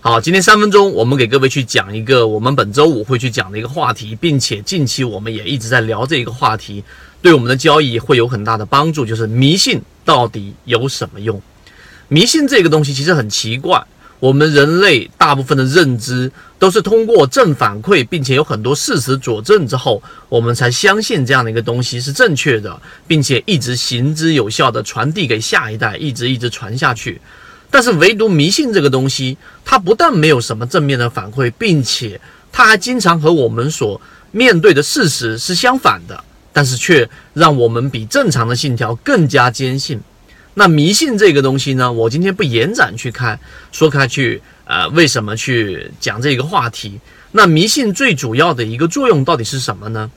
好，今天3分钟，我们给各位去讲一个我们本周五会去讲的一个话题，并且近期我们也一直在聊这一个话题，对我们的交易会有很大的帮助，就是迷信到底有什么用？迷信这个东西其实很奇怪，我们人类大部分的认知都是通过正反馈，并且有很多事实佐证之后，我们才相信这样的一个东西是正确的，并且一直行之有效的传递给下一代，一直传下去。但是唯独迷信这个东西，它不但没有什么正面的反馈，并且它还经常和我们所面对的事实是相反的，但是却让我们比正常的信条更加坚信。那迷信这个东西呢，我今天不延展去看说开去为什么去讲这个话题。那迷信最主要的一个作用到底是什么呢？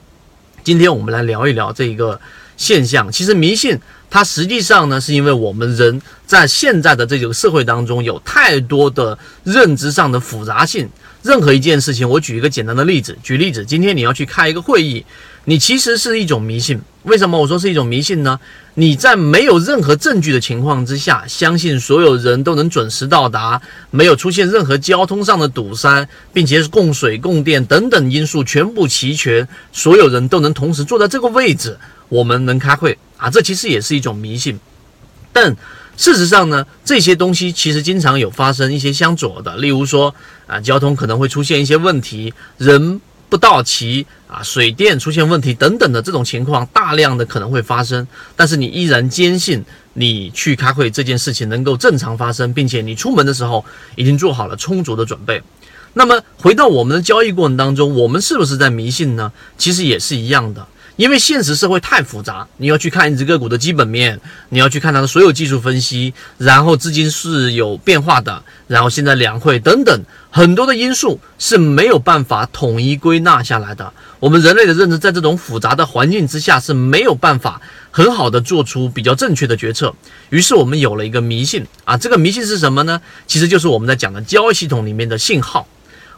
今天我们来聊一聊这个现象。其实迷信它实际上呢，是因为我们人在现在的这个社会当中有太多的认知上的复杂性。任何一件事情，我举一个简单的例子，今天你要去开一个会议，你其实是一种迷信。为什么我说是一种迷信呢？你在没有任何证据的情况之下，相信所有人都能准时到达，没有出现任何交通上的堵塞，并且供水供电等等因素全部齐全，所有人都能同时坐在这个位置，我们能开会啊，这其实也是一种迷信。但事实上呢，这些东西其实经常有发生一些相左的，例如说交通可能会出现一些问题，人不到齐啊，水电出现问题等等的这种情况，大量的可能会发生。但是你依然坚信你去开会这件事情能够正常发生，并且你出门的时候已经做好了充足的准备。那么回到我们的交易过程当中，我们是不是在迷信呢？其实也是一样的。因为现实社会太复杂，你要去看一只个股的基本面，你要去看它的所有技术分析，然后资金是有变化的，然后现在两会等等，很多的因素是没有办法统一归纳下来的。我们人类的认知在这种复杂的环境之下是没有办法很好的做出比较正确的决策，于是我们有了一个迷信啊，这个迷信是什么呢？其实就是我们在讲的交易系统里面的信号。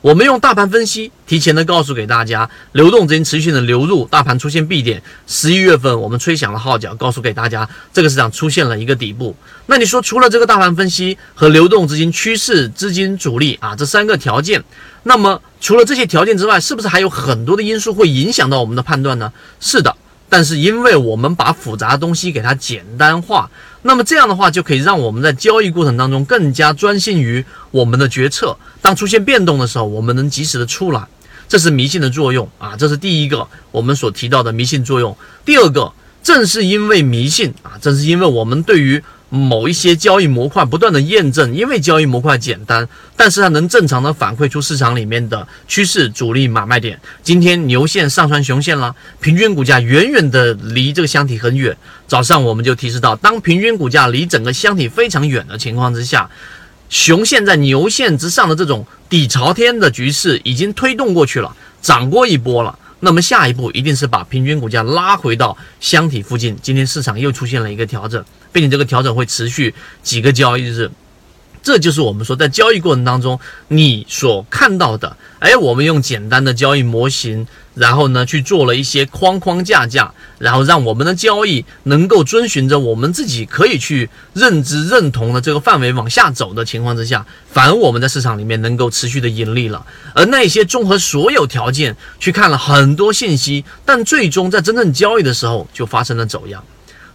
我们用大盘分析提前的告诉给大家，流动资金持续的流入，大盘出现 B 点。11月份我们吹响了号角，告诉给大家这个市场出现了一个底部。那你说除了这个大盘分析和流动资金趋势、资金主力啊这三个条件，那么除了这些条件之外，是不是还有很多的因素会影响到我们的判断呢？是的，但是因为我们把复杂的东西给它简单化，那么这样的话就可以让我们在交易过程当中更加专心于我们的决策，当出现变动的时候我们能及时的出来，这是迷信的作用啊，这是第一个我们所提到的迷信作用。第二个，正是因为迷信啊，正是因为我们对于某一些交易模块不断的验证，因为交易模块简单，但是它能正常的反馈出市场里面的趋势、主力、买卖点。今天牛线上穿熊线了，平均股价远远的离这个箱体很远。早上我们就提示到，当平均股价离整个箱体非常远的情况之下，熊线在牛线之上的这种底朝天的局势已经推动过去了，涨过一波了。那么下一步一定是把平均股价拉回到箱体附近。今天市场又出现了一个调整，并且这个调整会持续几个交易日。这就是我们说在交易过程当中你所看到的，我们用简单的交易模型，然后呢去做了一些框架，然后让我们的交易能够遵循着我们自己可以去认知认同的这个范围往下走的情况之下，反而我们在市场里面能够持续的盈利了。而那些综合所有条件去看了很多信息，但最终在真正交易的时候就发生了走样。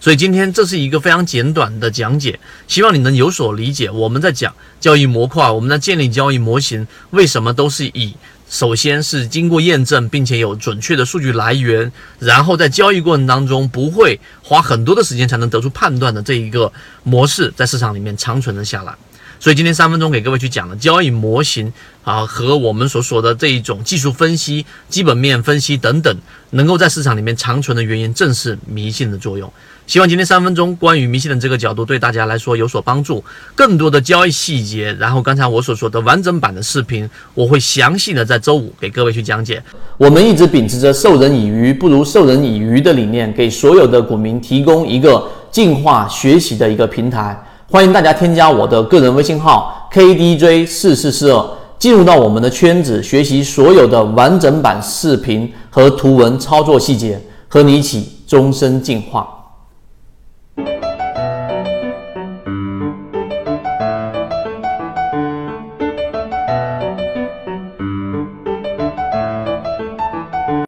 所以今天这是一个非常简短的讲解，希望你能有所理解。我们在讲交易模块，我们在建立交易模型，为什么都是以首先是经过验证，并且有准确的数据来源，然后在交易过程当中不会花很多的时间才能得出判断的这一个模式，在市场里面长存了下来。所以今天3分钟给各位去讲了交易模型啊，和我们所说的这一种技术分析、基本面分析等等，能够在市场里面长存的原因，正是迷信的作用。希望今天3分钟关于迷信的这个角度对大家来说有所帮助。更多的交易细节，然后刚才我所说的完整版的视频，我会详细的在周五给各位去讲解。我们一直秉持着授人以鱼不如授人以渔的理念，给所有的股民提供一个进化学习的一个平台。欢迎大家添加我的个人微信号 KDJ4442，进入到我们的圈子，学习所有的完整版视频和图文操作细节，和你一起终身进化。